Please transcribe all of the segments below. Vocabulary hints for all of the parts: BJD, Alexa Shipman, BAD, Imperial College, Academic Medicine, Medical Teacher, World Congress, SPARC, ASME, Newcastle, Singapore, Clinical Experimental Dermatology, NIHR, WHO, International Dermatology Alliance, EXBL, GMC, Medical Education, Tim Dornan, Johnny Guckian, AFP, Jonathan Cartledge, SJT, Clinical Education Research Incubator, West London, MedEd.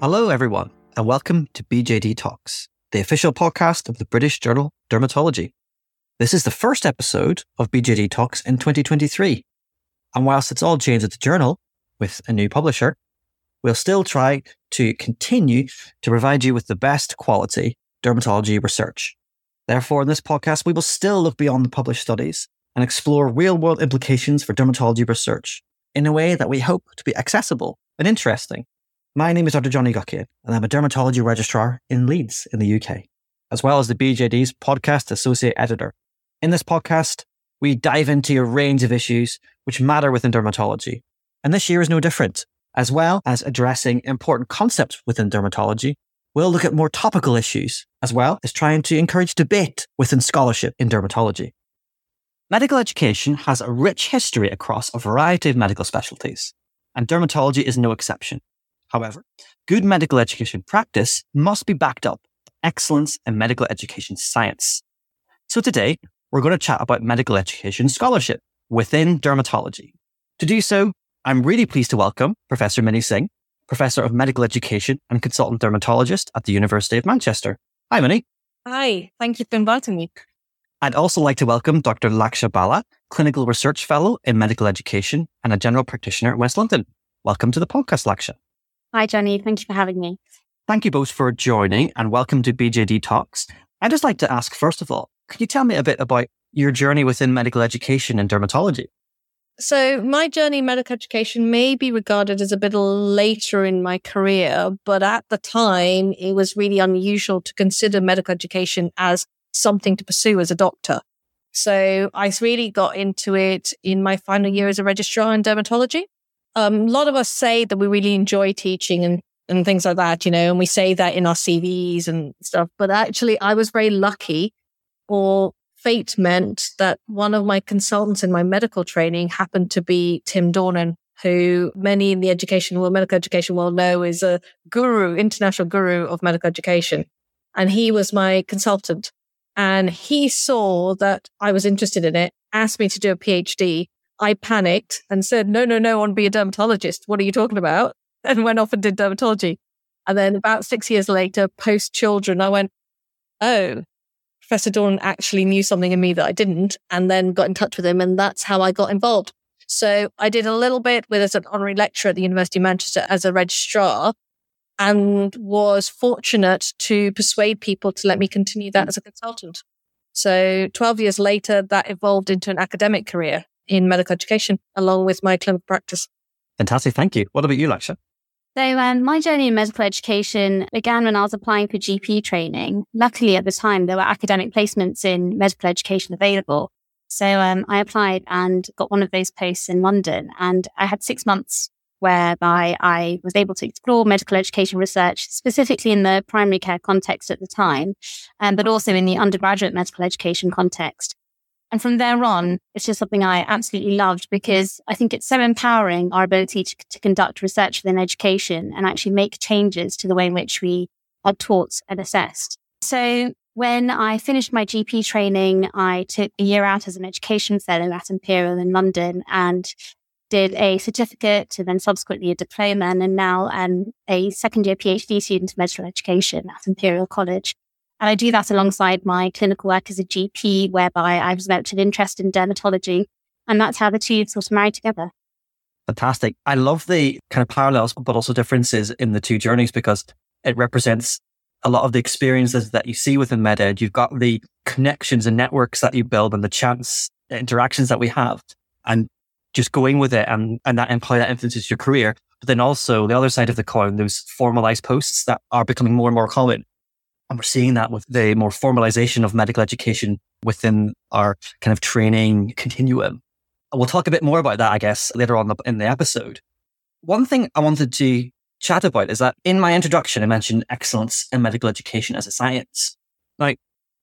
Hello everyone, and welcome to BJD Talks, the official podcast of the British journal Dermatology. This is the first episode of BJD Talks in 2023, and whilst it's all changed at the journal with a new publisher, we'll still try to continue to provide you with the best quality dermatology research. Therefore, in this podcast, we will still look beyond the published studies and explore real-world implications for dermatology research in a way that we hope to be accessible and interesting. My name is Dr. Johnny Guckian, and I'm a dermatology registrar in Leeds in the UK, as well as the BJD's podcast associate editor. In this podcast, we dive into a range of issues which matter within dermatology, and this year is no different. As well as addressing important concepts within dermatology, we'll look at more topical issues, as well as trying to encourage debate within scholarship in dermatology. Medical education has a rich history across a variety of medical specialties, and dermatology is no exception. However, good medical education practice must be backed up by excellence in medical education science. So today, we're going to chat about medical education scholarship within dermatology. To do so, I'm really pleased to welcome Professor Mini Singh, Professor of Medical Education and Consultant Dermatologist at the University of Manchester. Hi, Mini. Hi, thank you for inviting me. I'd also like to welcome Dr. Laksha Bala, Clinical Research Fellow in Medical Education and a General Practitioner at West London. Welcome to the podcast, Laksha. Hi, Johnny. Thank you for having me. Thank you both for joining and welcome to BJD Talks. I'd just like to ask, first of all, could you tell me a bit about your journey within medical education and dermatology? So my journey in medical education may be regarded as a bit later in my career, but at the time, it was really unusual to consider medical education as something to pursue as a doctor. So I really got into it in my final year as a registrar in dermatology. A lot of us say that we really enjoy teaching and things like that, you know, and we say that in our CVs and stuff. But actually, I was very lucky, or fate meant that one of my consultants in my medical training happened to be Tim Dornan, who many in the education world, medical education world know is a guru, international guru of medical education. And he was my consultant. And he saw that I was interested in it, asked me to do a PhD. I panicked and said, no, I want to be a dermatologist. What are you talking about? And went off and did dermatology. And then about 6 years later, post-children, I went, oh, Professor Dornan actually knew something in me that I didn't, and then got in touch with him, and that's how I got involved. So I did a little bit as an honorary lecturer at the University of Manchester as a registrar, and was fortunate to persuade people to let me continue that as a consultant. So 12 years later, that evolved into an academic career in medical education, along with my clinical practice. Fantastic, thank you. What about you, Laksha? So my journey in medical education began when I was applying for GP training. Luckily, at the time, there were academic placements in medical education available. So I applied and got one of those posts in London. And I had 6 months whereby I was able to explore medical education research, specifically in the primary care context at the time, but also in the undergraduate medical education context. And from there on, it's just something I absolutely loved, because I think it's so empowering, our ability to conduct research within education and actually make changes to the way in which we are taught and assessed. So when I finished my GP training, I took a year out as an education fellow at Imperial in London and did a certificate and then subsequently a diploma, and now a second year PhD student in medical education at Imperial College. And I do that alongside my clinical work as a GP, whereby I've developed an interest in dermatology. And that's how the two sort of marry together. Fantastic. I love the kind of parallels, but also differences in the two journeys, because it represents a lot of the experiences that you see within MedEd. You've got the connections and networks that you build and the chance interactions that we have, and just going with it and that employ that influences your career. But then also the other side of the coin, those formalized posts that are becoming more and more common. And we're seeing that with the more formalization of medical education within our kind of training continuum. We'll talk a bit more about that, I guess, later on in the episode. One thing I wanted to chat about is that in my introduction, I mentioned excellence in medical education as a science. Now,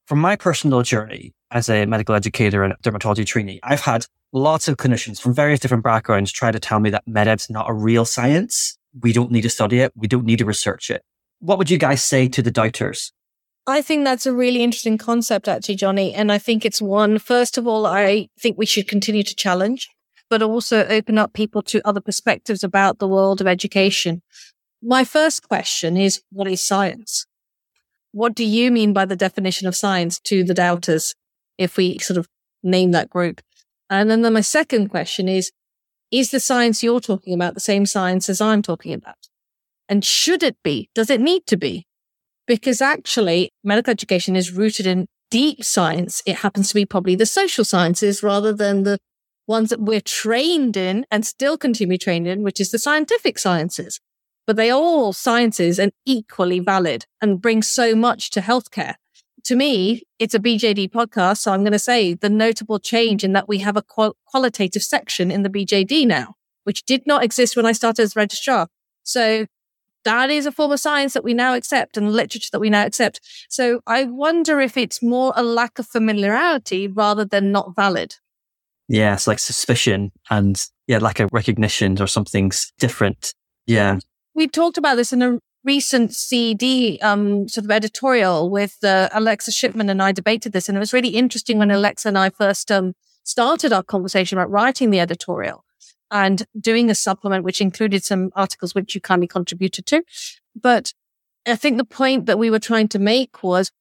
from my personal journey as a medical educator and dermatology trainee, I've had lots of clinicians from various different backgrounds try to tell me that MedEd's not a real science. We don't need to study it. We don't need to research it. What would you guys say to the doubters? I think that's a really interesting concept, actually, Johnny. And I think it's one, first of all, I think we should continue to challenge, but also open up people to other perspectives about the world of education. My first question is, what is science? What do you mean by the definition of science to the doubters, if we sort of name that group? And then my second question is the science you're talking about the same science as I'm talking about? And should it be? Does it need to be? Because actually, medical education is rooted in deep science. It happens to be probably the social sciences rather than the ones that we're trained in and still continue trained in, which is the scientific sciences. But they are all sciences and equally valid and bring so much to healthcare. To me, it's a BJD podcast, so I'm going to say the notable change in that we have a qualitative section in the BJD now, which did not exist when I started as registrar. So that is a form of science that we now accept and literature that we now accept. So I wonder if it's more a lack of familiarity rather than not valid. Yeah, it's like suspicion and lack of recognition or something's different. Yeah. We talked about this in a recent CD sort of editorial with Alexa Shipman, and I debated this, and it was really interesting when Alexa and I first started our conversation about writing the editorial and doing a supplement, which included some articles which you kindly contributed to. But I think the point that we were trying to make was,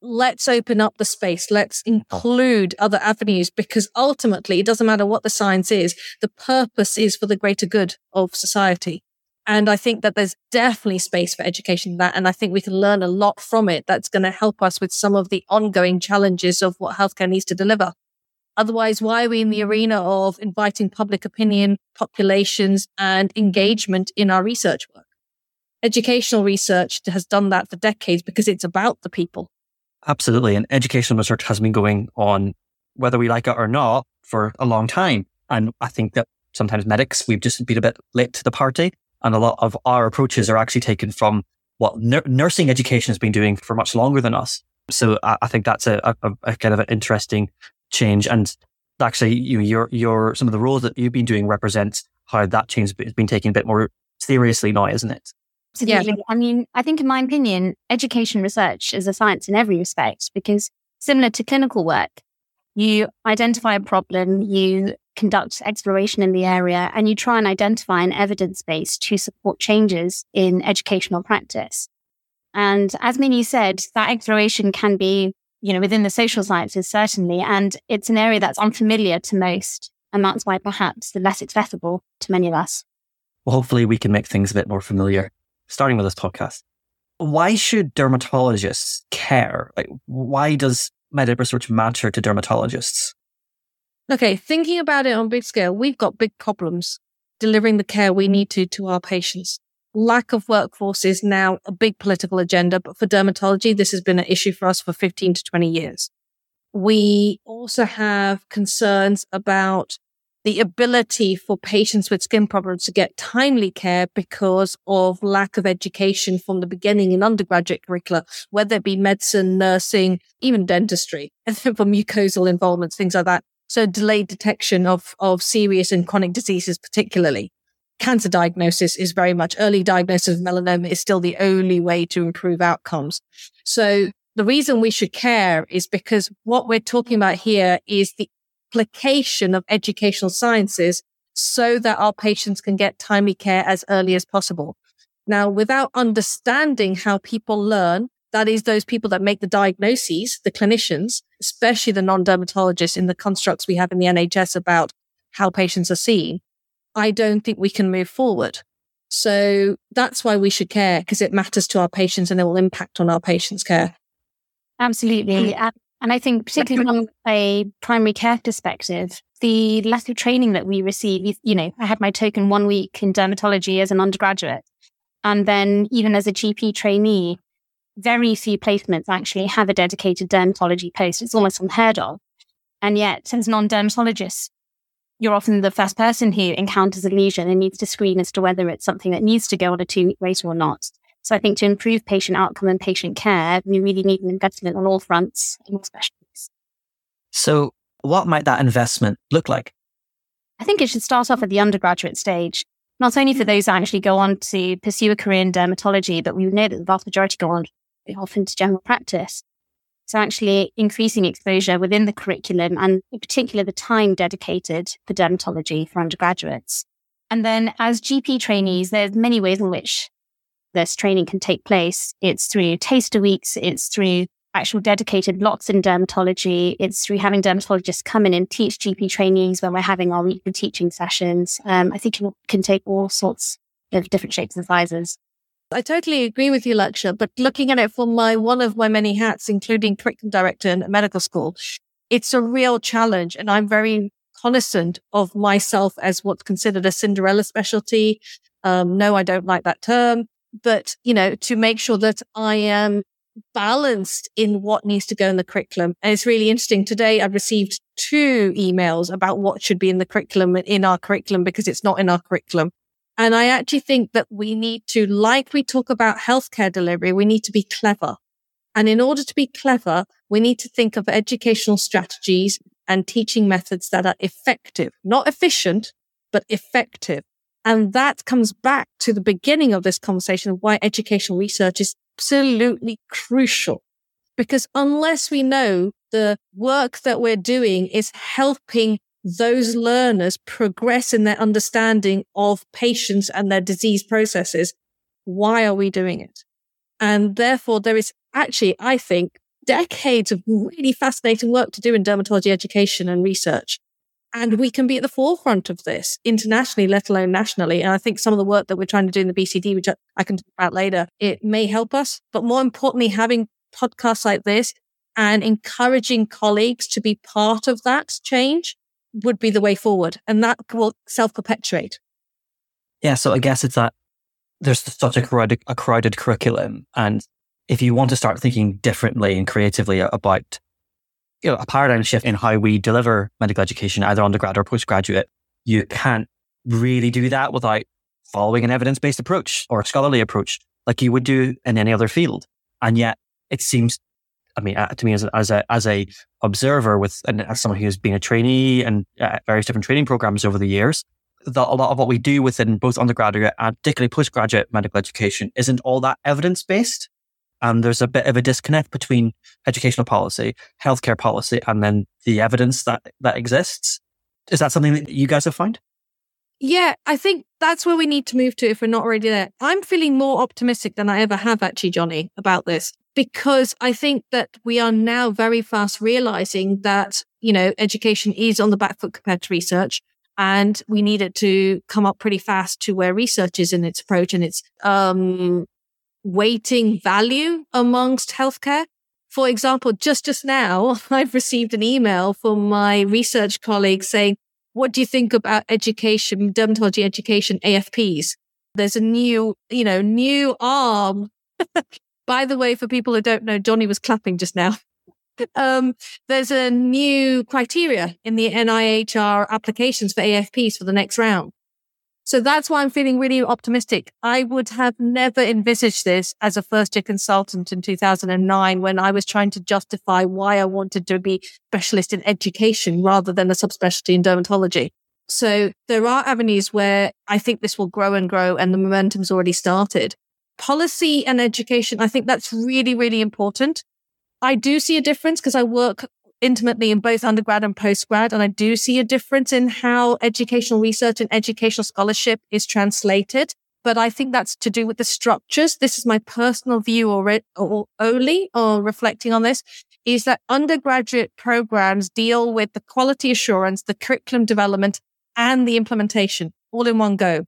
let's open up the space. Let's include other avenues, because ultimately it doesn't matter what the science is. The purpose is for the greater good of society. And I think that there's definitely space for education in that. And I think we can learn a lot from it. That's going to help us with some of the ongoing challenges of what healthcare needs to deliver. Otherwise, why are we in the arena of inviting public opinion, populations, and engagement in our research work? Educational research has done that for decades because it's about the people. Absolutely. And educational research has been going on, whether we like it or not, for a long time. And I think that sometimes medics, we've just been a bit late to the party. And a lot of our approaches are actually taken from what nursing education has been doing for much longer than us. So I think that's a kind of an interesting change. And actually, your some of the roles that you've been doing represent how that change has been taken a bit more seriously now, isn't it? Absolutely. Yeah. I mean, I think in my opinion, education research is a science in every respect, because similar to clinical work, you identify a problem, you conduct exploration in the area, and you try and identify an evidence base to support changes in educational practice. And as Mini said, that exploration can be, within the social sciences, certainly. And it's an area that's unfamiliar to most, and that's why perhaps the less accessible to many of us. Well, hopefully we can make things a bit more familiar, starting with this podcast. Why should dermatologists care? Like, why does medical research matter to dermatologists? Okay, thinking about it on big scale, we've got big problems delivering the care we need to our patients. Lack of workforce is now a big political agenda, but for dermatology, this has been an issue for us for 15 to 20 years. We also have concerns about the ability for patients with skin problems to get timely care because of lack of education from the beginning in undergraduate curricula, whether it be medicine, nursing, even dentistry, and then for mucosal involvements, things like that. So delayed detection of serious and chronic diseases, particularly. Cancer diagnosis is very much early diagnosis of melanoma is still the only way to improve outcomes. So the reason we should care is because what we're talking about here is the application of educational sciences so that our patients can get timely care as early as possible. Now, without understanding how people learn, that is those people that make the diagnoses, the clinicians, especially the non-dermatologists in the constructs we have in the NHS about how patients are seen, I don't think we can move forward. So that's why we should care, because it matters to our patients and it will impact on our patients' care. Absolutely. And I think particularly from a primary care perspective, the lack of training that we receive, I had my token 1 week in dermatology as an undergraduate. And then even as a GP trainee, very few placements actually have a dedicated dermatology post. It's almost unheard of. And yet, as non-dermatologists, you're often the first person who encounters a lesion and needs to screen as to whether it's something that needs to go on a 2-week rater or not. So I think to improve patient outcome and patient care, we really need an investment on all fronts and all specialties. So what might that investment look like? I think it should start off at the undergraduate stage. Not only for those that actually go on to pursue a career in dermatology, but we know that the vast majority go on often to general practice. So actually increasing exposure within the curriculum and in particular the time dedicated for dermatology for undergraduates. And then as GP trainees, there's many ways in which this training can take place. It's through taster weeks, it's through actual dedicated lots in dermatology, it's through having dermatologists come in and teach GP trainings when we're having our weekly teaching sessions. I think it can take all sorts of different shapes and sizes. I totally agree with you, Laksha, but looking at it from one of my many hats, including curriculum director in a medical school, it's a real challenge. And I'm very cognizant of myself as what's considered a Cinderella specialty. No, I don't like that term, but, to make sure that I am balanced in what needs to go in the curriculum. And it's really interesting. Today, I've received 2 emails about what should be in the curriculum and in our curriculum because it's not in our curriculum. And I actually think that we need to, like we talk about healthcare delivery, we need to be clever. And in order to be clever, we need to think of educational strategies and teaching methods that are effective, not efficient, but effective. And that comes back to the beginning of this conversation of why educational research is absolutely crucial. Because unless we know the work that we're doing is helping those learners progress in their understanding of patients and their disease processes, why are we doing it? And therefore, there is actually, I think, decades of really fascinating work to do in dermatology education and research. And we can be at the forefront of this internationally, let alone nationally. And I think some of the work that we're trying to do in the BCD, which I can talk about later, it may help us. But more importantly, having podcasts like this and encouraging colleagues to be part of that change would be the way forward, and that will self-perpetuate. Yeah, so I guess it's that there's such a crowded curriculum, and if you want to start thinking differently and creatively about a paradigm shift in how we deliver medical education, either undergrad or postgraduate, you can't really do that without following an evidence-based approach or a scholarly approach like you would do in any other field. And yet it seems, to me as a observer and as someone who's been a trainee and various different training programs over the years, that a lot of what we do within both undergraduate and particularly postgraduate medical education isn't all that evidence-based. And there's a bit of a disconnect between educational policy, healthcare policy, and then the evidence that exists. Is that something that you guys have found? Yeah, I think that's where we need to move to if we're not already there. I'm feeling more optimistic than I ever have actually, Johnny, about this. Because I think that we are now very fast realizing that, education is on the back foot compared to research, and we need it to come up pretty fast to where research is in its approach and its weighting value amongst healthcare. For example, just now, I've received an email from my research colleague saying, what do you think about education, dermatology education, AFPs? There's a new arm. By the way, for people who don't know, Johnny was clapping just now. There's a new criteria in the NIHR applications for AFPs for the next round. So that's why I'm feeling really optimistic. I would have never envisaged this as a first-year consultant in 2009 when I was trying to justify why I wanted to be specialist in education rather than a subspecialty in dermatology. So there are avenues where I think this will grow and grow, and the momentum's already started. Policy and education, I think that's really, really important. I do see a difference because I work intimately in both undergrad and postgrad, and I do see a difference in how educational research and educational scholarship is translated. But I think that's to do with the structures. This is my personal view or reflecting on this, is that undergraduate programs deal with the quality assurance, the curriculum development, and the implementation all in one go.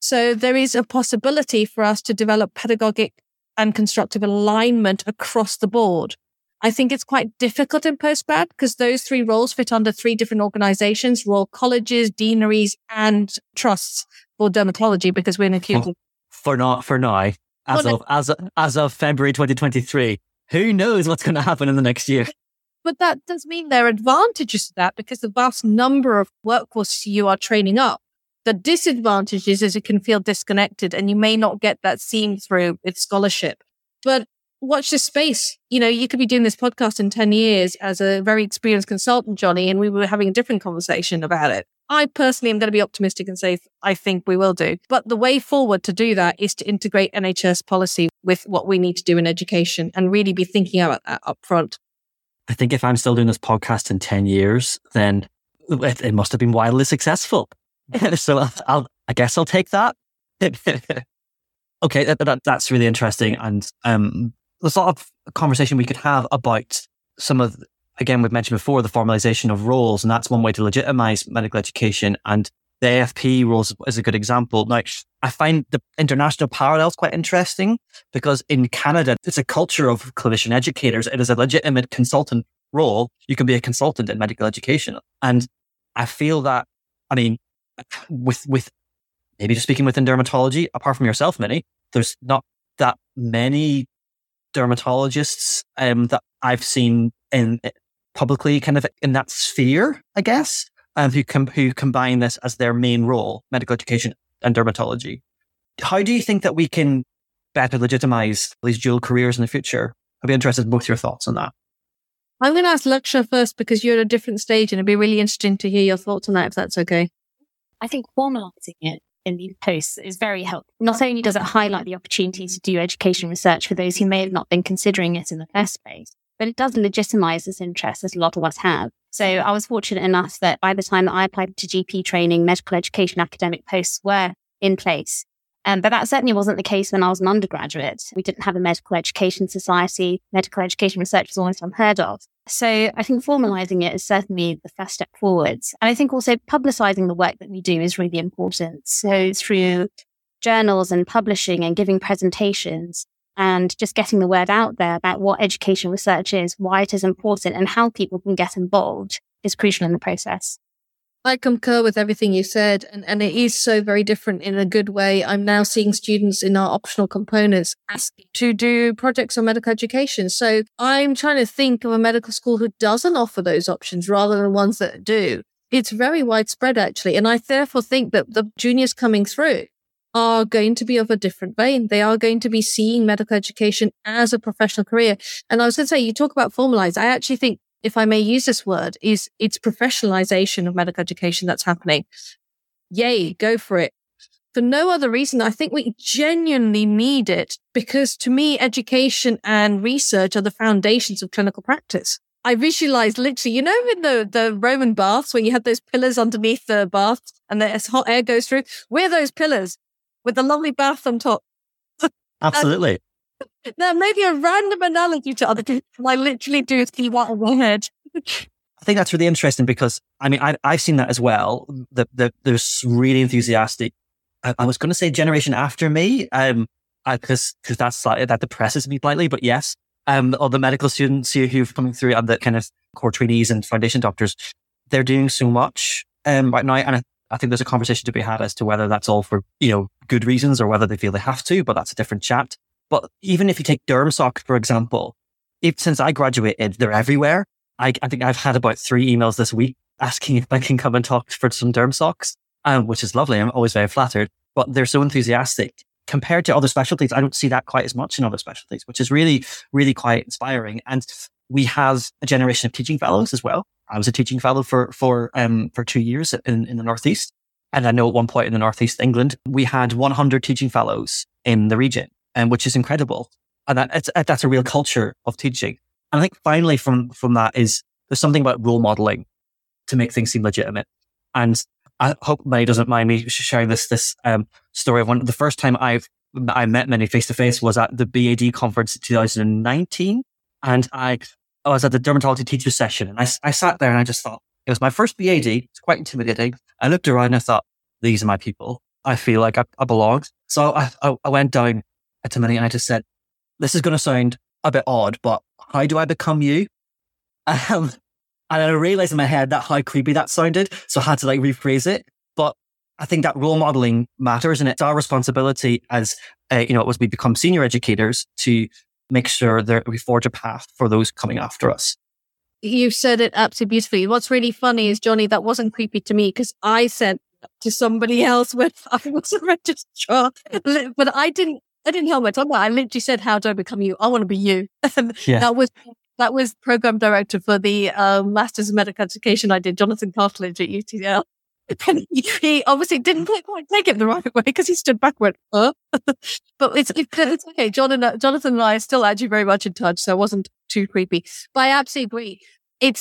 So there is a possibility for us to develop pedagogic and constructive alignment across the board. I think it's quite difficult in postgrad because those 3 roles fit under 3 different organizations, Royal Colleges, deaneries, and trusts for dermatology, because we're in acute. As of February 2023, who knows what's going to happen in the next year? But that does mean there are advantages to that because the vast number of workforce you are training up. The disadvantage is it can feel disconnected and you may not get that seen through with scholarship. But watch this space. You could be doing this podcast in 10 years as a very experienced consultant, Johnny, and we were having a different conversation about it. I personally am going to be optimistic and say I think we will do. But the way forward to do that is to integrate NHS policy with what we need to do in education and really be thinking about that up front. I think if I'm still doing this podcast in 10 years, then it must have been wildly successful. So I guess I'll take that. Okay, that's really interesting. And there's a lot of conversation we could have about some of, again, we've mentioned before, the formalization of roles, and that's one way to legitimize medical education. And the AFP roles is a good example. Now, I find the international parallels quite interesting because in Canada, it's a culture of clinician educators. It is a legitimate consultant role. You can be a consultant in medical education. And I feel that, I mean, with maybe just speaking within dermatology, apart from yourself, Minnie, there's not that many dermatologists that I've seen in publicly kind of in that sphere, I guess, who combine this as their main role, medical education and dermatology. How do you think that we can better legitimize these dual careers in the future? I'd be interested in both your thoughts on that. I'm going to ask Laksha first because you're at a different stage and it'd be really interesting to hear your thoughts on that, if that's okay. I think formalizing it in these posts is very helpful. Not only does it highlight the opportunity to do education research for those who may have not been considering it in the first place, but it does legitimise this interest, as a lot of us have. So I was fortunate enough that by the time that I applied to GP training, medical education academic posts were in place. But that certainly wasn't the case when I was an undergraduate. We didn't have a medical education society. Medical education research was almost unheard of. So I think formalising it is certainly the first step forwards. And I think also publicising the work that we do is really important. So through journals and publishing and giving presentations and just getting the word out there about what education research is, why it is important and how people can get involved is crucial in the process. I concur with everything you said, and it is so very different in a good way. I'm now seeing students in our optional components asking to do projects on medical education. So I'm trying to think of a medical school who doesn't offer those options rather than ones that do. It's very widespread, actually. And I therefore think that the juniors coming through are going to be of a different vein. They are going to be seeing medical education as a professional career. And I was going to say, you talk about formalized. I actually think, if I may use this word, is it's professionalization of medical education that's happening. Yay, go for it. For no other reason, I think we genuinely need it because to me, education and research are the foundations of clinical practice. I visualize literally, you know, in the Roman baths when you had those pillars underneath the bath and the hot air goes through, we're those pillars with the lovely bath on top. Absolutely. Now, maybe a random analogy to other people. I literally do see what in my head. I think that's really interesting because, I mean, I've seen that as well. There's really enthusiastic, I was going to say generation after me, because that depresses me slightly, but yes, all the medical students here who've come through and the kind of core trainees and foundation doctors, they're doing so much right now. And I think there's a conversation to be had as to whether that's all for, you know, good reasons or whether they feel they have to, but that's a different chat. But even if you take DermSoc, for example, since I graduated, they're everywhere. I think I've had about 3 emails this week asking if I can come and talk for some DermSocs, which is lovely. I'm always very flattered, but they're so enthusiastic. Compared to other specialties, I don't see that quite as much in other specialties, which is really, really quite inspiring. And we have a generation of teaching fellows as well. I was a teaching fellow for 2 years in the Northeast. And I know at one point in the Northeast England, we had 100 teaching fellows in the region. Which is incredible. And that's a real culture of teaching. And I think finally from that is there's something about role modeling to make things seem legitimate. And I hope Minnie doesn't mind me sharing this story of one. The first time I met Minnie face to face was at the BAD conference in 2019. And I was at the dermatology teacher session and I sat there and I just thought, it was my first BAD. It's quite intimidating. I looked around and I thought, these are my people. I feel like I belong. So I went down to Minnie and I just said, this is going to sound a bit odd, but how do I become you? And I realized in my head that how creepy that sounded. So I had to rephrase it. But I think that role modeling matters and it's our responsibility as, as we become senior educators to make sure that we forge a path for those coming after us. You said it absolutely beautifully. What's really funny is, Johnny, that wasn't creepy to me because I sent it to somebody else when I was a registrar, but I didn't help my tongue. I literally said, how do I become you? I want to be you. Yeah. That was program director for the Masters of Medical Education I did, Jonathan Cartledge at UTL. And he obviously didn't quite take it the right way because he stood back and went, But it's okay. Jonathan and I are still actually very much in touch, so it wasn't too creepy. But I absolutely agree.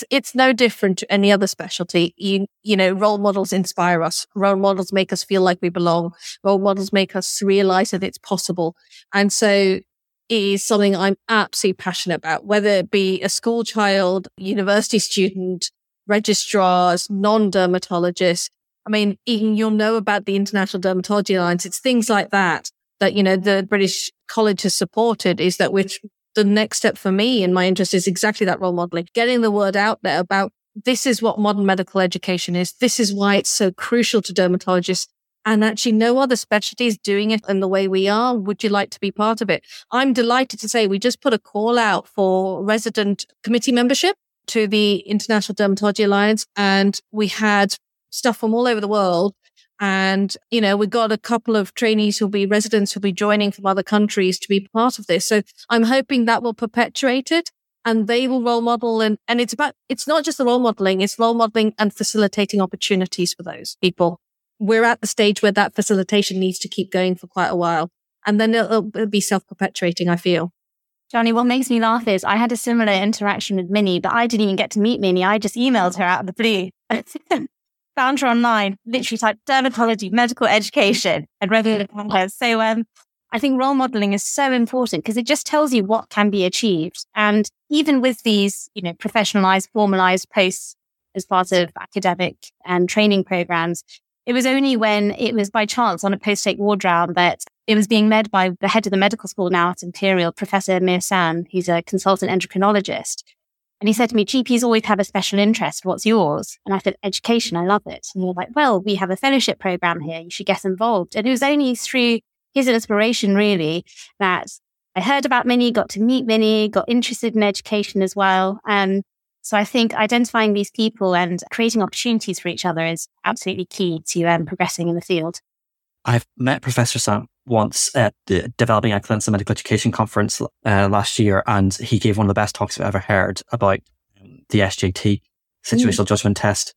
It's no different to any other specialty. You know, role models inspire us. Role models make us feel like we belong. Role models make us realize that it's possible. And so it is something I'm absolutely passionate about, whether it be a school child, university student, registrars, non-dermatologists. I mean, even you'll know about the International Dermatology Alliance. It's things like that, you know, the British College has supported, is that which the next step for me and my interest is exactly that role modeling, getting the word out there about this is what modern medical education is. This is why it's so crucial to dermatologists, and actually no other specialty is doing it in the way we are. Would you like to be part of it? I'm delighted to say we just put a call out for resident committee membership to the International Dermatology Alliance, and we had stuff from all over the world. And, you know, we got a couple of trainees who'll be residents who'll be joining from other countries to be part of this. So I'm hoping that will perpetuate it and they will role model. And it's not just the role modeling, it's role modeling and facilitating opportunities for those people. We're at the stage where that facilitation needs to keep going for quite a while. And then it'll be self-perpetuating, I feel. Johnny, what makes me laugh is I had a similar interaction with Mini, but I didn't even get to meet Mini. I just emailed her out of the blue. Found her online, literally typed dermatology, medical education, and regular campus. So I think role modeling is so important because it just tells you what can be achieved. And even with these, you know, professionalized, formalized posts as part of academic and training programs, it was only when it was by chance on a post-take ward round that it was being led by the head of the medical school now at Imperial, Professor Mir San. He's a consultant endocrinologist. And he said to me, GPs always have a special interest. What's yours? And I said, education. I love it. And you're like, well, we have a fellowship program here. You should get involved. And it was only through his inspiration, really, that I heard about Mini, got to meet Mini, got interested in education as well. So I think identifying these people and creating opportunities for each other is absolutely key to progressing in the field. I've met Professor Sam once at the Developing Excellence in Medical Education conference last year, and he gave one of the best talks I've ever heard about the SJT, situational judgment test,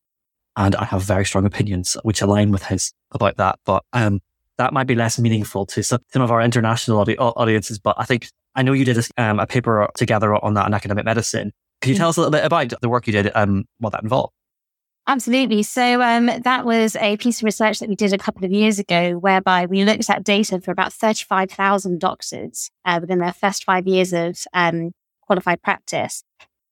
and I have very strong opinions which align with his about that. But that might be less meaningful to some of our international audiences. But I think I know you did a paper together on that in Academic Medicine. Could you tell us a little bit about the work you did, what that involved? Absolutely. So that was a piece of research that we did a couple of years ago, whereby we looked at data for about 35,000 doctors within their first 5 years of qualified practice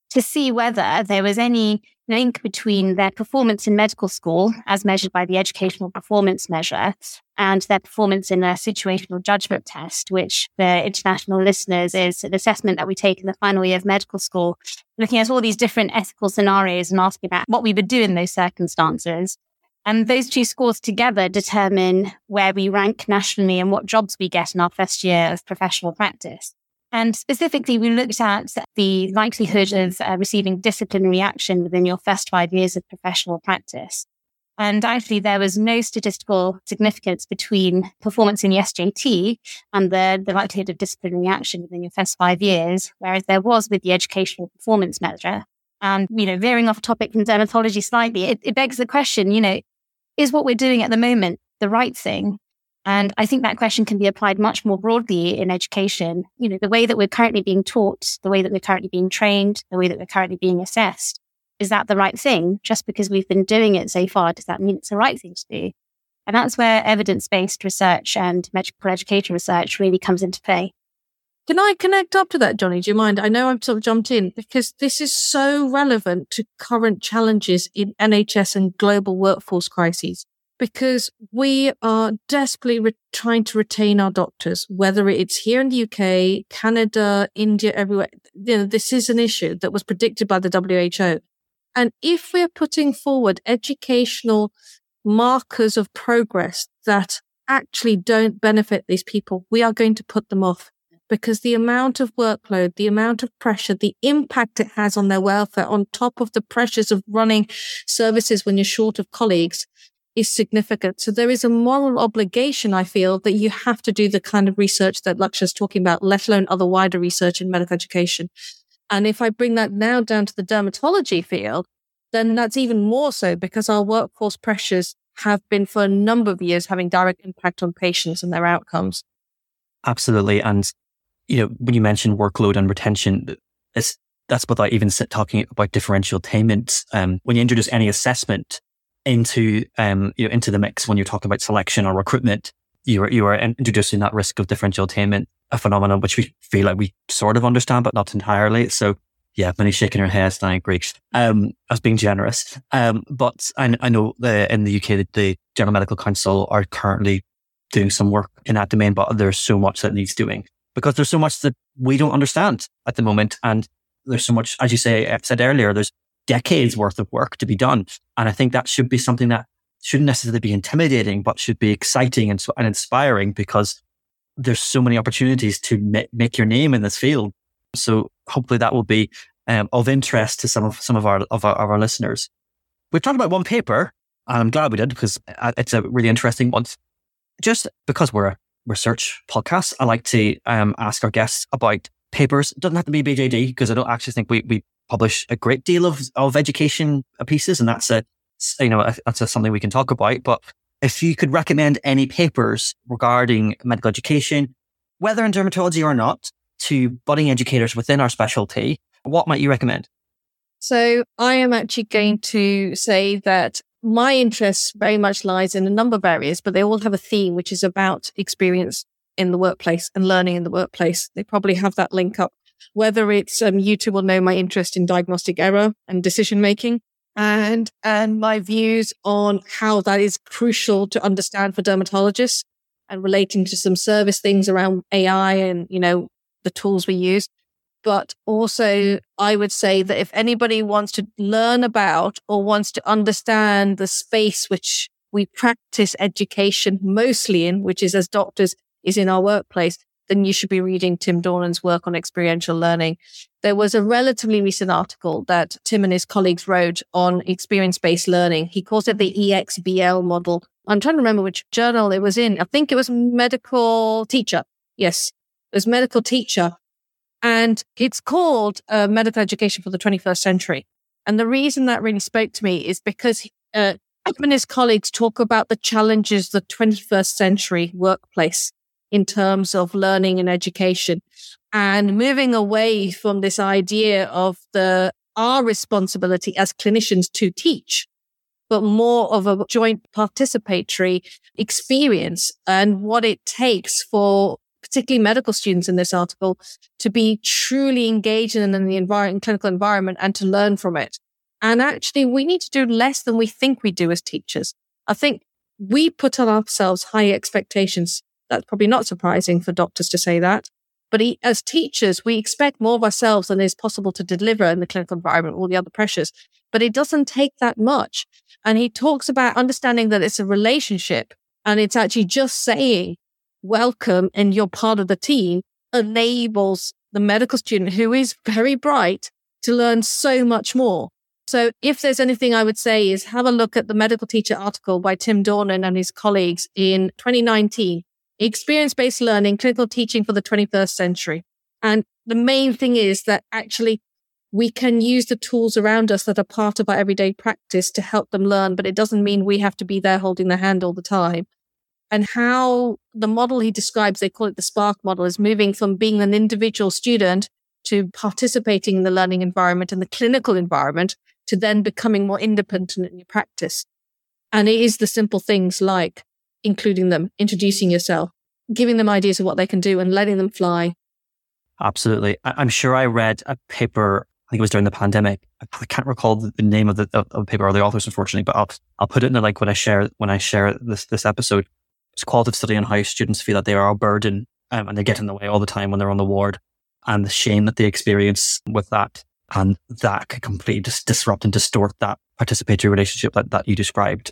to see whether there was any link between their performance in medical school, as measured by the educational performance measure, and their performance in a situational judgment test, which for international listeners is an assessment that we take in the final year of medical school, looking at all these different ethical scenarios and asking about what we would do in those circumstances. And those two scores together determine where we rank nationally and what jobs we get in our first year of professional practice. And specifically, we looked at the likelihood of receiving disciplinary action within your first 5 years of professional practice. And actually, there was no statistical significance between performance in the SJT and the likelihood of disciplinary action within your first 5 years, whereas there was with the educational performance measure. And, you know, veering off topic from dermatology slightly, it begs the question, you know, is what we're doing at the moment the right thing? And I think that question can be applied much more broadly in education. You know, the way that we're currently being taught, the way that we're currently being trained, the way that we're currently being assessed, is that the right thing? Just because we've been doing it so far, does that mean it's the right thing to do? And that's where evidence-based research and medical education research really comes into play. Can I connect up to that, Johnny? Do you mind? I know I've sort of jumped in because this is so relevant to current challenges in NHS and global workforce crises. Because we are desperately trying to retain our doctors, whether it's here in the UK, Canada, India, everywhere. You know, this is an issue that was predicted by the WHO. And if we're putting forward educational markers of progress that actually don't benefit these people, we are going to put them off. Because the amount of workload, the amount of pressure, the impact it has on their welfare, on top of the pressures of running services when you're short of colleagues, is significant. So there is a moral obligation, I feel, that you have to do the kind of research that Laksha's talking about, let alone other wider research in medical education. And if I bring that now down to the dermatology field, then that's even more so because our workforce pressures have been for a number of years having direct impact on patients and their outcomes. Absolutely. And, you know, when you mention workload and retention, it's That's without even talking about differential attainment. When you introduce any assessment into the mix, when you're talking about selection or recruitment, you are introducing that risk of differential attainment, a phenomenon which we feel like we sort of understand, but not entirely. So yeah, Minnie's shaking her head, and I agree. I was being generous. But I know in the UK, the General Medical Council are currently doing some work in that domain, but there's so much that needs doing because there's so much that we don't understand at the moment. And there's so much, as you say, I've said earlier, there's decades worth of work to be done. And I think that should be something that shouldn't necessarily be intimidating, but should be exciting and inspiring, because there's so many opportunities to make your name in this field. So hopefully that will be of interest to some of our listeners. We've talked about one paper, and I'm glad we did, because it's a really interesting one. Just because we're a research podcast, I like to ask our guests about papers. It doesn't have to be BJD, because I don't actually think we publish a great deal of education pieces, and that's something we can talk about. But if you could recommend any papers regarding medical education, whether in dermatology or not, to budding educators within our specialty, what might you recommend? So I am actually going to say that my interest very much lies in a number of areas, but they all have a theme, which is about experience in the workplace and learning in the workplace. They probably have that link up, whether it's, you two will know my interest in diagnostic error and decision-making, and my views on how that is crucial to understand for dermatologists, and relating to some service things around AI and, the tools we use. But also, I would say that if anybody wants to learn about or wants to understand the space which we practice education mostly in, which is as doctors, is in our workplace, then you should be reading Tim Dornan's work on experiential learning. There was a relatively recent article that Tim and his colleagues wrote on experience-based learning. He calls it the EXBL model. I'm trying to remember which journal it was in. I think it was Medical Teacher. Yes, it was Medical Teacher. And it's called Medical Education for the 21st Century. And the reason that really spoke to me is because Tim and his colleagues talk about the challenges of the 21st century workplace in terms of learning and education, and moving away from this idea of our responsibility as clinicians to teach, but more of a joint participatory experience, and what it takes for particularly medical students in this article to be truly engaged in the clinical environment and to learn from it. And actually, we need to do less than we think we do as teachers. I think we put on ourselves high expectations. That's probably not surprising for doctors to say that. But as teachers, we expect more of ourselves than is possible to deliver in the clinical environment, all the other pressures. But it doesn't take that much. And he talks about understanding that it's a relationship, and it's actually just saying welcome and you're part of the team enables the medical student, who is very bright, to learn so much more. So if there's anything I would say is have a look at the Medical Teacher article by Tim Dornan and his colleagues in 2019. Experience-based learning, clinical teaching for the 21st century. And the main thing is that actually we can use the tools around us that are part of our everyday practice to help them learn, but it doesn't mean we have to be there holding their hand all the time. And how the model he describes, they call it the SPARC model, is moving from being an individual student to participating in the learning environment and the clinical environment, to then becoming more independent in your practice. And it is the simple things like including them, introducing yourself, giving them ideas of what they can do, and letting them fly. Absolutely. I'm sure I read a paper, I think it was during the pandemic. I can't recall the name of the paper or the authors, unfortunately, but I'll put it in the link when I share this episode. It's a qualitative study on how students feel that they are a burden and they get in the way all the time when they're on the ward, and the shame that they experience with that. And that could completely just disrupt and distort that participatory relationship that you described.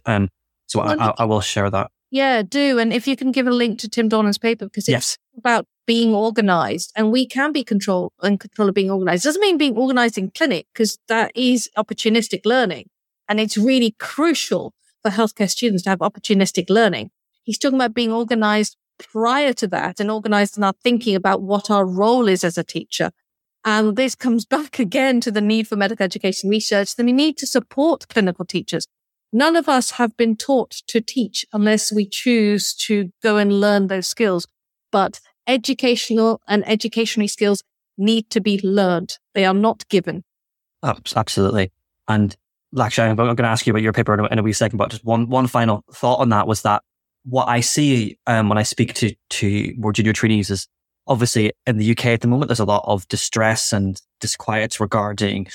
So I will share that. Yeah, do. And if you can give a link to Tim Dornan's paper, because it's about being organized, and we can be in control of being organized. It doesn't mean being organized in clinic, because that is opportunistic learning. And it's really crucial for healthcare students to have opportunistic learning. He's talking about being organized prior to that, and organized in our thinking about what our role is as a teacher. And this comes back again to the need for medical education research. Then we need to support clinical teachers. None of us have been taught to teach unless we choose to go and learn those skills. But educational and educationary skills need to be learned. They are not given. Oh, absolutely. And Laksha, I'm going to ask you about your paper in a wee second, but just one final thought on that was that what I see when I speak to more junior trainees is obviously in the UK at the moment, there's a lot of distress and disquiets regarding,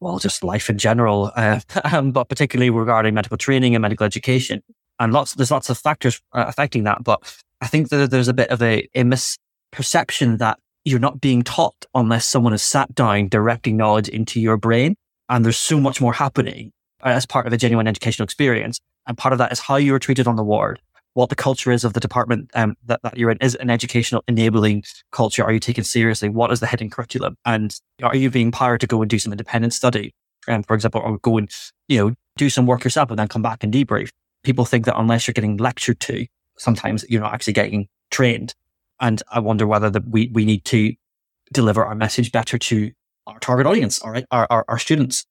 well, just life in general, but particularly regarding medical training and medical education. And there's lots of factors affecting that. But I think that there's a bit of a misperception that you're not being taught unless someone has sat down directing knowledge into your brain. And there's so much more happening as part of a genuine educational experience. And part of that is how you are treated on the ward, what the culture is of the department that you're in. Is it an educational enabling culture? Are you taken seriously? What is the hidden curriculum? And are you being empowered to go and do some independent study? For example, or go and do some work yourself and then come back and debrief. People think that unless you're getting lectured to, sometimes you're not actually getting trained. And I wonder whether we need to deliver our message better to our target audience, our students,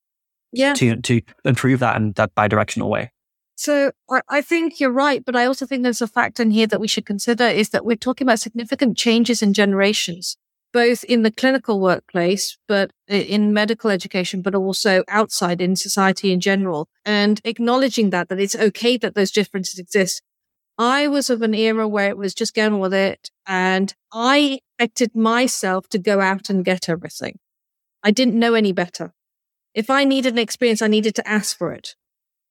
to improve that in that bi-directional way. So I think you're right, but I also think there's a fact in here that we should consider is that we're talking about significant changes in generations, both in the clinical workplace, but in medical education, but also outside in society in general, and acknowledging that it's okay that those differences exist. I was of an era where it was just going with it, and I expected myself to go out and get everything. I didn't know any better. If I needed an experience, I needed to ask for it.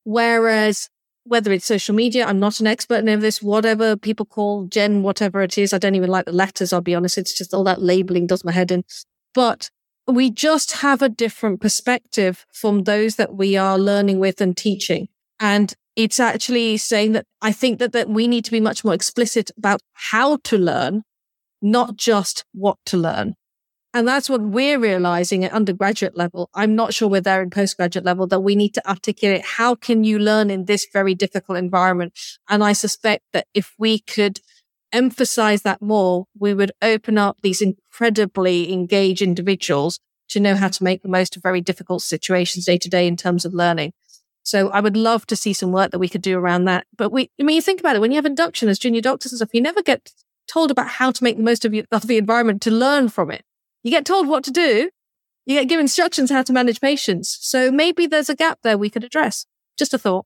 Whereas whether it's social media, I'm not an expert in any of this, whatever people call Gen, whatever it is. I don't even like the letters, I'll be honest. It's just all that labeling does my head in. But we just have a different perspective from those that we are learning with and teaching. And it's actually saying that I think that we need to be much more explicit about how to learn, not just what to learn. And that's what we're realizing at undergraduate level. I'm not sure we're there in postgraduate level, that we need to articulate how can you learn in this very difficult environment. And I suspect that if we could emphasize that more, we would open up these incredibly engaged individuals to know how to make the most of very difficult situations day to day in terms of learning. So I would love to see some work that we could do around that. But you think about it, when you have induction as junior doctors and stuff, you never get told about how to make the most of the environment to learn from it. You get told what to do. You get given instructions how to manage patients. So maybe there's a gap there we could address. Just a thought.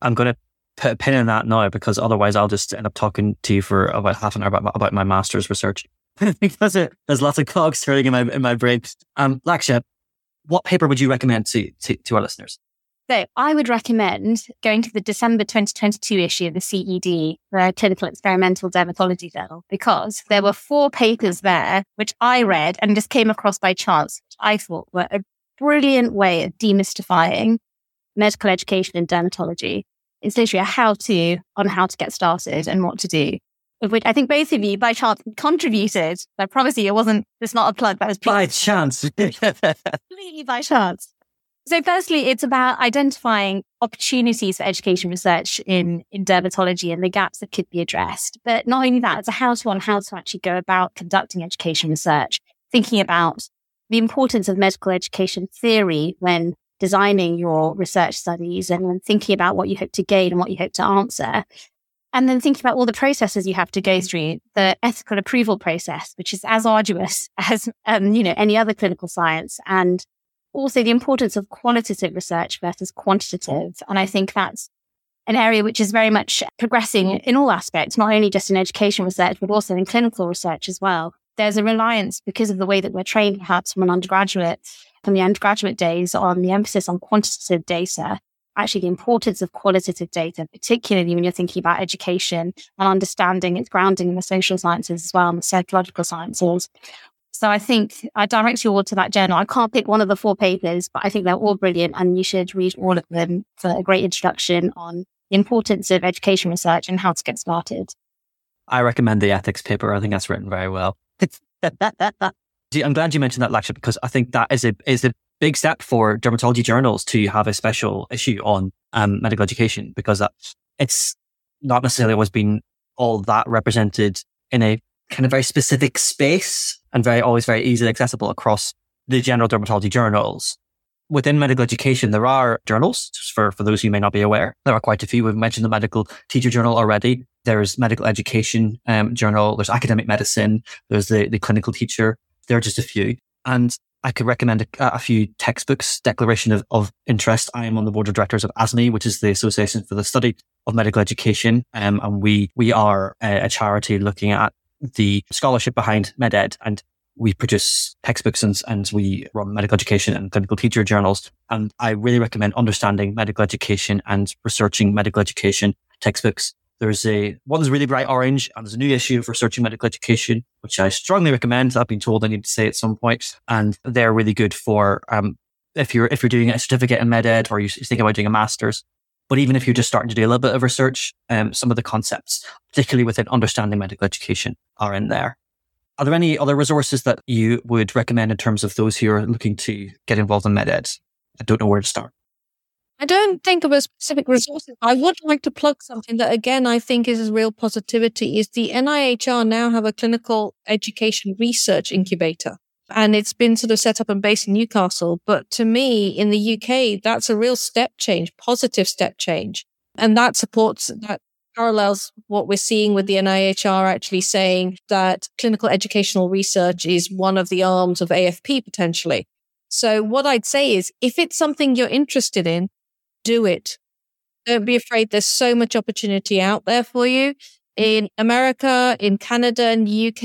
I'm going to put a pin in that now because otherwise I'll just end up talking to you for about half an hour about my master's research. Because there's lots of cogs turning in my brain. Laksha, what paper would you recommend to our listeners? So I would recommend going to the December 2022 issue of the CED, the Clinical Experimental Dermatology Journal, because there were 4 papers there, which I read and just came across by chance, which I thought were a brilliant way of demystifying medical education and dermatology. It's literally a how-to on how to get started and what to do, of which I think both of you, by chance, contributed. I promise you, it's not a plug, that was by chance. Completely by chance. So firstly, it's about identifying opportunities for education research in dermatology and the gaps that could be addressed. But not only that, it's a how-to on how to actually go about conducting education research, thinking about the importance of medical education theory when designing your research studies and when thinking about what you hope to gain and what you hope to answer. And then thinking about all the processes you have to go through, the ethical approval process, which is as arduous as any other clinical science, and also the importance of qualitative research versus quantitative. And I think that's an area which is very much progressing in all aspects, not only just in education research, but also in clinical research as well. There's a reliance because of the way that we're trained perhaps from the undergraduate days on the emphasis on quantitative data, actually the importance of qualitative data, particularly when you're thinking about education and understanding its grounding in the social sciences as well and the psychological sciences. So I think I direct you all to that journal. I can't pick one of the 4 papers, but I think they're all brilliant and you should read all of them for a great introduction on the importance of education research and how to get started. I recommend the ethics paper. I think that's written very well. I'm glad you mentioned that, Laksha, because I think that is a big step for dermatology journals to have a special issue on medical education, because it's not necessarily always been all that represented in a kind of very specific space and always very easily accessible across the general dermatology journals. Within medical education, there are journals, just for those who may not be aware. There are quite a few. We've mentioned the Medical Teacher Journal already. There's Medical Education Journal. There's Academic Medicine. There's the Clinical Teacher. There are just a few. And I could recommend a few textbooks. Declaration of interest. I am on the board of directors of ASME, which is the Association for the Study of Medical Education. And we are a charity looking at the scholarship behind MedEd, and we produce textbooks and we run medical education and clinical teacher journals. And I really recommend understanding medical education and researching medical education textbooks. There's one's really bright orange, and there's a new issue of Researching Medical Education, which I strongly recommend. I've been told I need to say at some point. And they're really good for, if you're doing a certificate in MedEd or you think about doing a master's. But even if you're just starting to do a little bit of research, some of the concepts, particularly within understanding medical education, are in there. Are there any other resources that you would recommend in terms of those who are looking to get involved in MedEd? I don't know where to start. I don't think of a specific resource. I would like to plug something that, again, I think is a real positivity, is the NIHR now have a Clinical Education Research Incubator. And it's been sort of set up and based in Newcastle. But to me, in the UK, that's a real step change, positive step change. And that parallels what we're seeing with the NIHR actually saying that clinical educational research is one of the arms of AFP potentially. So what I'd say is, if it's something you're interested in, do it. Don't be afraid. There's so much opportunity out there for you in America, in Canada, in the UK,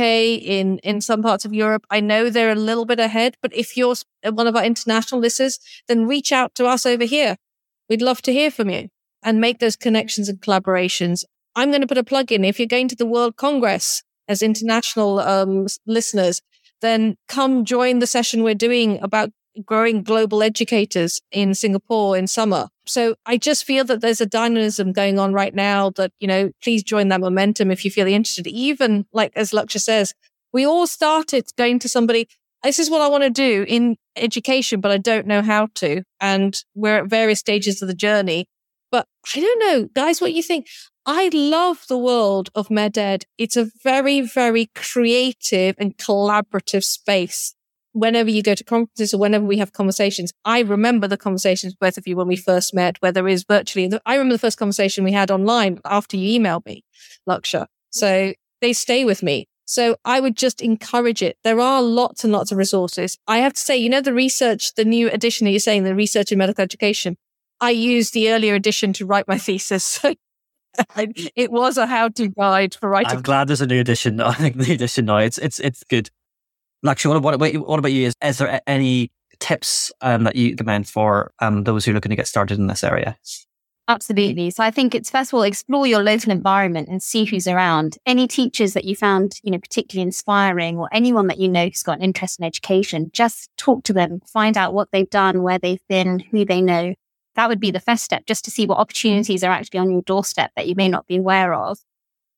in some parts of Europe. I know they're a little bit ahead, but if you're one of our international listeners, then reach out to us over here. We'd love to hear from you and make those connections and collaborations. I'm going to put a plug in. If you're going to the World Congress as international listeners, then come join the session we're doing about growing global educators in Singapore in summer. So I just feel that there's a dynamism going on right now that, please join that momentum if you feel interested. Even like, as Laksha says, we all started going to somebody, this is what I want to do in education, but I don't know how to. And we're at various stages of the journey. But I don't know, guys, what you think. I love the world of MedEd. It's a very, very creative and collaborative space. Whenever you go to conferences or whenever we have conversations, I remember the conversations with both of you when we first met, whether it was virtually. I remember the first conversation we had online after you emailed me, Laksha. So they stay with me. So I would just encourage it. There are lots and lots of resources. I have to say, the research, the new edition that you're saying, the research in medical education, I used the earlier edition to write my thesis. So it was a how-to guide for writing. I'm glad there's a new edition. I think the edition now, it's good. Laksha, what about you? Is there any tips that you recommend for those who are looking to get started in this area? Absolutely. So I think it's, first of all, explore your local environment and see who's around. Any teachers that you found, particularly inspiring, or anyone that you know who's got an interest in education, just talk to them, find out what they've done, where they've been, who they know. That would be the first step, just to see what opportunities are actually on your doorstep that you may not be aware of.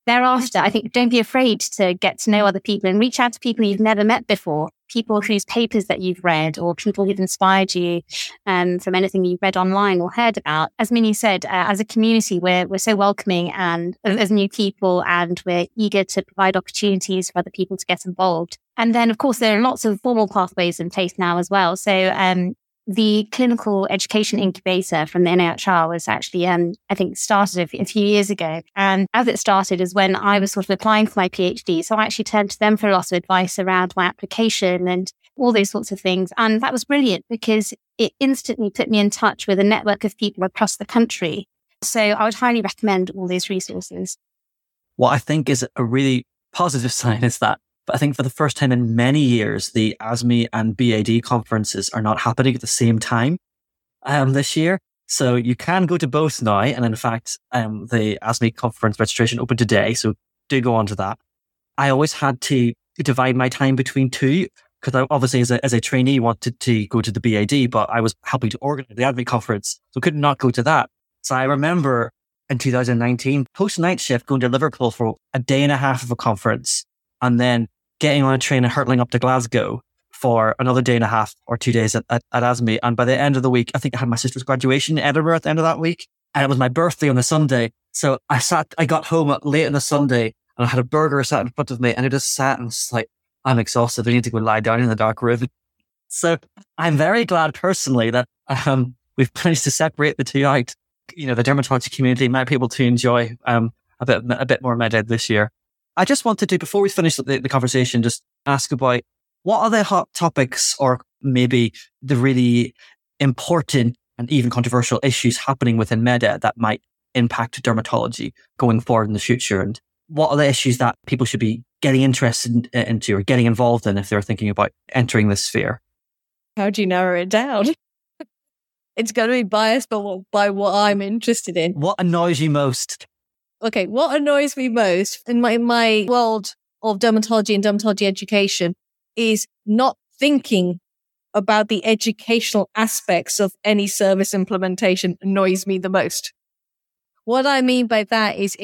Thereafter, I think don't be afraid to get to know other people and reach out to people you've never met before, people whose papers that you've read or people who've inspired you from anything you've read online or heard about. As Mini said, as a community, we're so welcoming and as new people, and we're eager to provide opportunities for other people to get involved. And then, of course, there are lots of formal pathways in place now as well. So the Clinical Education Incubator from the NIHR was actually, I think, started a few years ago. And as it started is when I was sort of applying for my PhD. So I actually turned to them for a lot of advice around my application and all those sorts of things. And that was brilliant because it instantly put me in touch with a network of people across the country. So I would highly recommend all these resources. What I think is a really positive sign is that I think for the first time in many years, the ASME and BAD conferences are not happening at the same time this year. So you can go to both now. And in fact, the ASME conference registration opened today. So do go on to that. I always had to divide my time between two because I obviously as a trainee wanted to go to the BAD, but I was helping to organize the ASME conference. So could not go to that. So I remember in 2019, post night shift, going to Liverpool for a day and a half of a conference and then getting on a train and hurtling up to Glasgow for another day and a half or 2 days at ASME. And by the end of the week, I think I had my sister's graduation in Edinburgh at the end of that week. And it was my birthday on the Sunday. So I got home late on the Sunday and I had a burger sat in front of me and I just sat and was like, I'm exhausted. I need to go lie down in the dark room. So I'm very glad personally that we've managed to separate the two out. The dermatology community might be able to enjoy a bit more MedEd this year. I just wanted to, before we finish the conversation, just ask about What are the hot topics or maybe the really important and even controversial issues happening within MedEd that might impact dermatology going forward in the future? And what are the issues that people should be getting interested into or getting involved in if they're thinking about entering this sphere? How do you narrow it down? It's going to be biased by what I'm interested in. What annoys you most? Okay, what annoys me most in my world of dermatology and dermatology education is not thinking about the educational aspects of any service implementation annoys me the most. What I mean by that is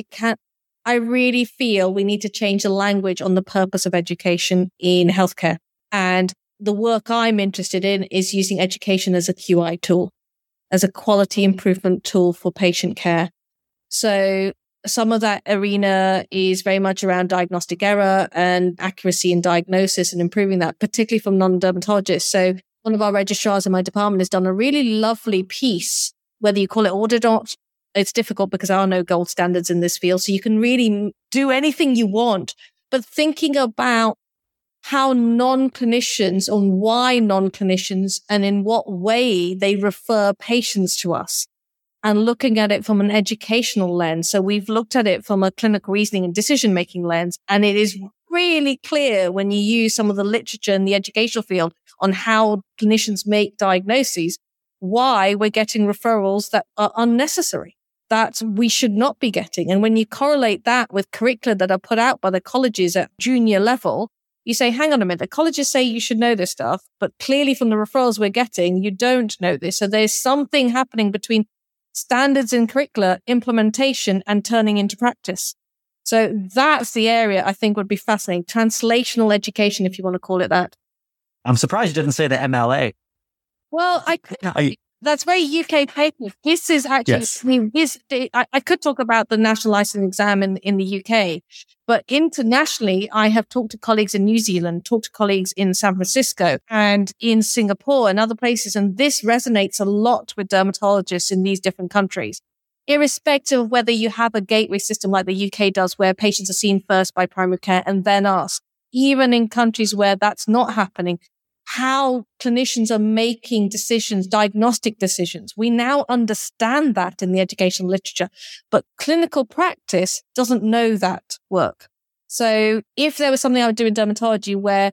I really feel we need to change the language on the purpose of education in healthcare. And the work I'm interested in is using education as a QI tool, as a quality improvement tool for patient care. So some of that arena is very much around diagnostic error and accuracy in diagnosis and improving that, particularly from non-dermatologists. So one of our registrars in my department has done a really lovely piece, whether you call it audit or not. It's difficult because there are no gold standards in this field. So you can really do anything you want. But thinking about how non-clinicians and why non-clinicians and in what way they refer patients to us, and looking at it from an educational lens. So we've looked at it from a clinical reasoning and decision-making lens, and it is really clear when you use some of the literature in the educational field on how clinicians make diagnoses, why we're getting referrals that are unnecessary, that we should not be getting. And when you correlate that with curricula that are put out by the colleges at junior level, you say, hang on a minute, the colleges say you should know this stuff, but clearly from the referrals we're getting, you don't know this. So there's something happening between standards in curricula, implementation, and turning into practice. So that's the area I think would be fascinating. Translational education, if you want to call it that. I'm surprised you didn't say the MLA. Well, that's very UK paper. This is actually, I could talk about the national licensing exam in the UK, but internationally, I have talked to colleagues in New Zealand, talked to colleagues in San Francisco and in Singapore and other places. And this resonates a lot with dermatologists in these different countries, irrespective of whether you have a gateway system like the UK does, where patients are seen first by primary care and then asked, even in countries where that's not happening. How clinicians are making decisions, diagnostic decisions. We now understand that in the educational literature, but clinical practice doesn't know that work. So if there was something I would do in dermatology where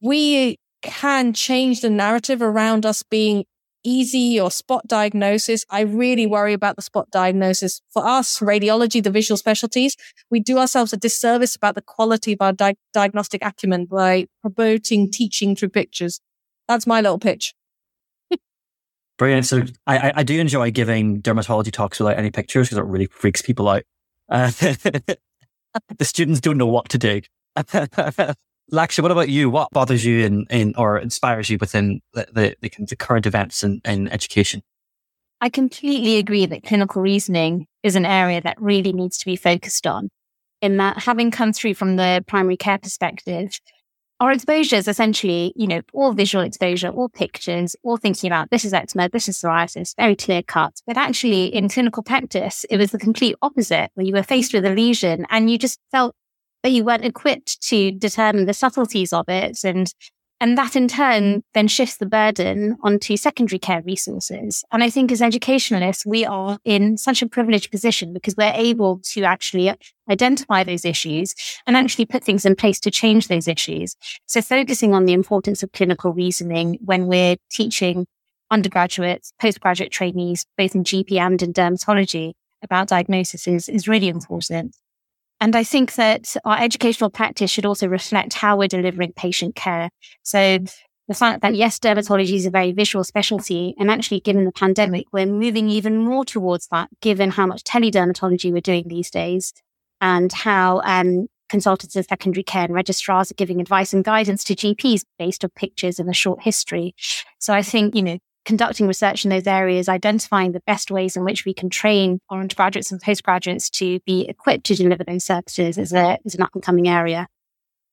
we can change the narrative around us being easy or spot diagnosis, I really worry about the spot diagnosis. For us, radiology, the visual specialties, we do ourselves a disservice about the quality of our diagnostic acumen by promoting teaching through pictures. That's my little pitch. Brilliant. So I do enjoy giving dermatology talks without any pictures because it really freaks people out. The students don't know what to do. Laksha, what about you? What bothers you in or inspires you within the current events in education? I completely agree that clinical reasoning is an area that really needs to be focused on, in that having come through from the primary care perspective, our exposure is essentially, all visual exposure, all pictures, all thinking about this is eczema, this is psoriasis, very clear cut. But actually in clinical practice, it was the complete opposite, where you were faced with a lesion and you just felt but you weren't equipped to determine the subtleties of it. And that in turn then shifts the burden onto secondary care resources. And I think as educationalists, we are in such a privileged position because we're able to actually identify those issues and actually put things in place to change those issues. So focusing on the importance of clinical reasoning when we're teaching undergraduates, postgraduate trainees, both in GP and in dermatology about diagnosis is really important. And I think that our educational practice should also reflect how we're delivering patient care. So the fact that, yes, dermatology is a very visual specialty, and actually given the pandemic, we're moving even more towards that, given how much teledermatology we're doing these days and how consultants in secondary care and registrars are giving advice and guidance to GPs based on pictures and a short history. So I think, conducting research in those areas, identifying the best ways in which we can train our undergraduates and postgraduates to be equipped to deliver those services is an up-and-coming area.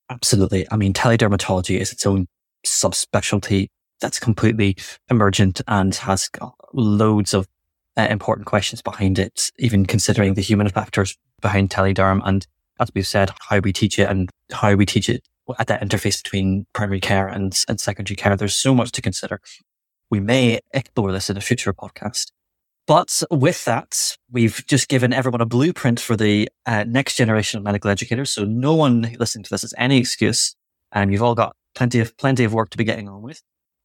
Absolutely. I mean, teledermatology is its own subspecialty that's completely emergent and has loads of important questions behind it, even considering the human factors behind telederm and, as we've said, how we teach it and how we teach it at that interface between primary care and secondary care. There's so much to consider. We may explore this in a future podcast. But with that, we've just given everyone a blueprint for the next generation of medical educators. So no one listening to this has any excuse. You've all got plenty of work to be getting on with.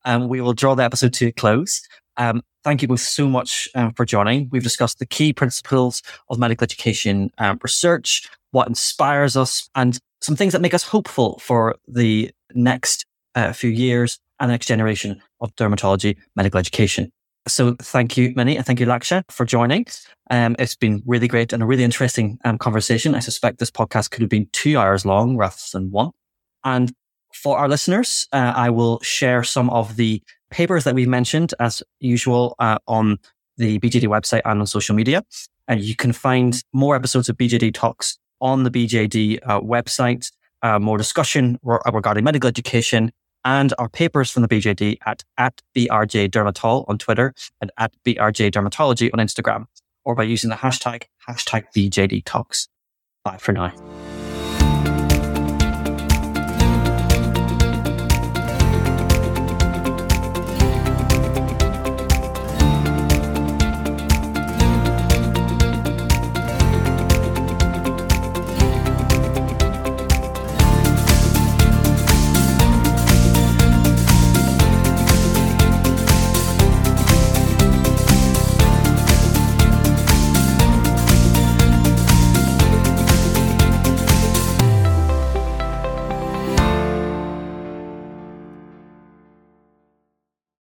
We will draw the episode to a close. Thank you both so much for joining. We've discussed the key principles of medical education research, what inspires us, and some things that make us hopeful for the next few years and the next generation of dermatology medical education. So thank you, Mini, and thank you, Laksha, for joining. It's been really great and a really interesting conversation. I suspect this podcast could have been 2 hours long rather than one. And for our listeners, I will share some of the papers that we've mentioned as usual on the BJD website and on social media. And you can find more episodes of BJD Talks on the BJD website, more discussion regarding medical education, and our papers from the BJD at BRJ Dermatol on Twitter and at BRJ Dermatology on Instagram, or by using the hashtag BJD Talks. Bye for now.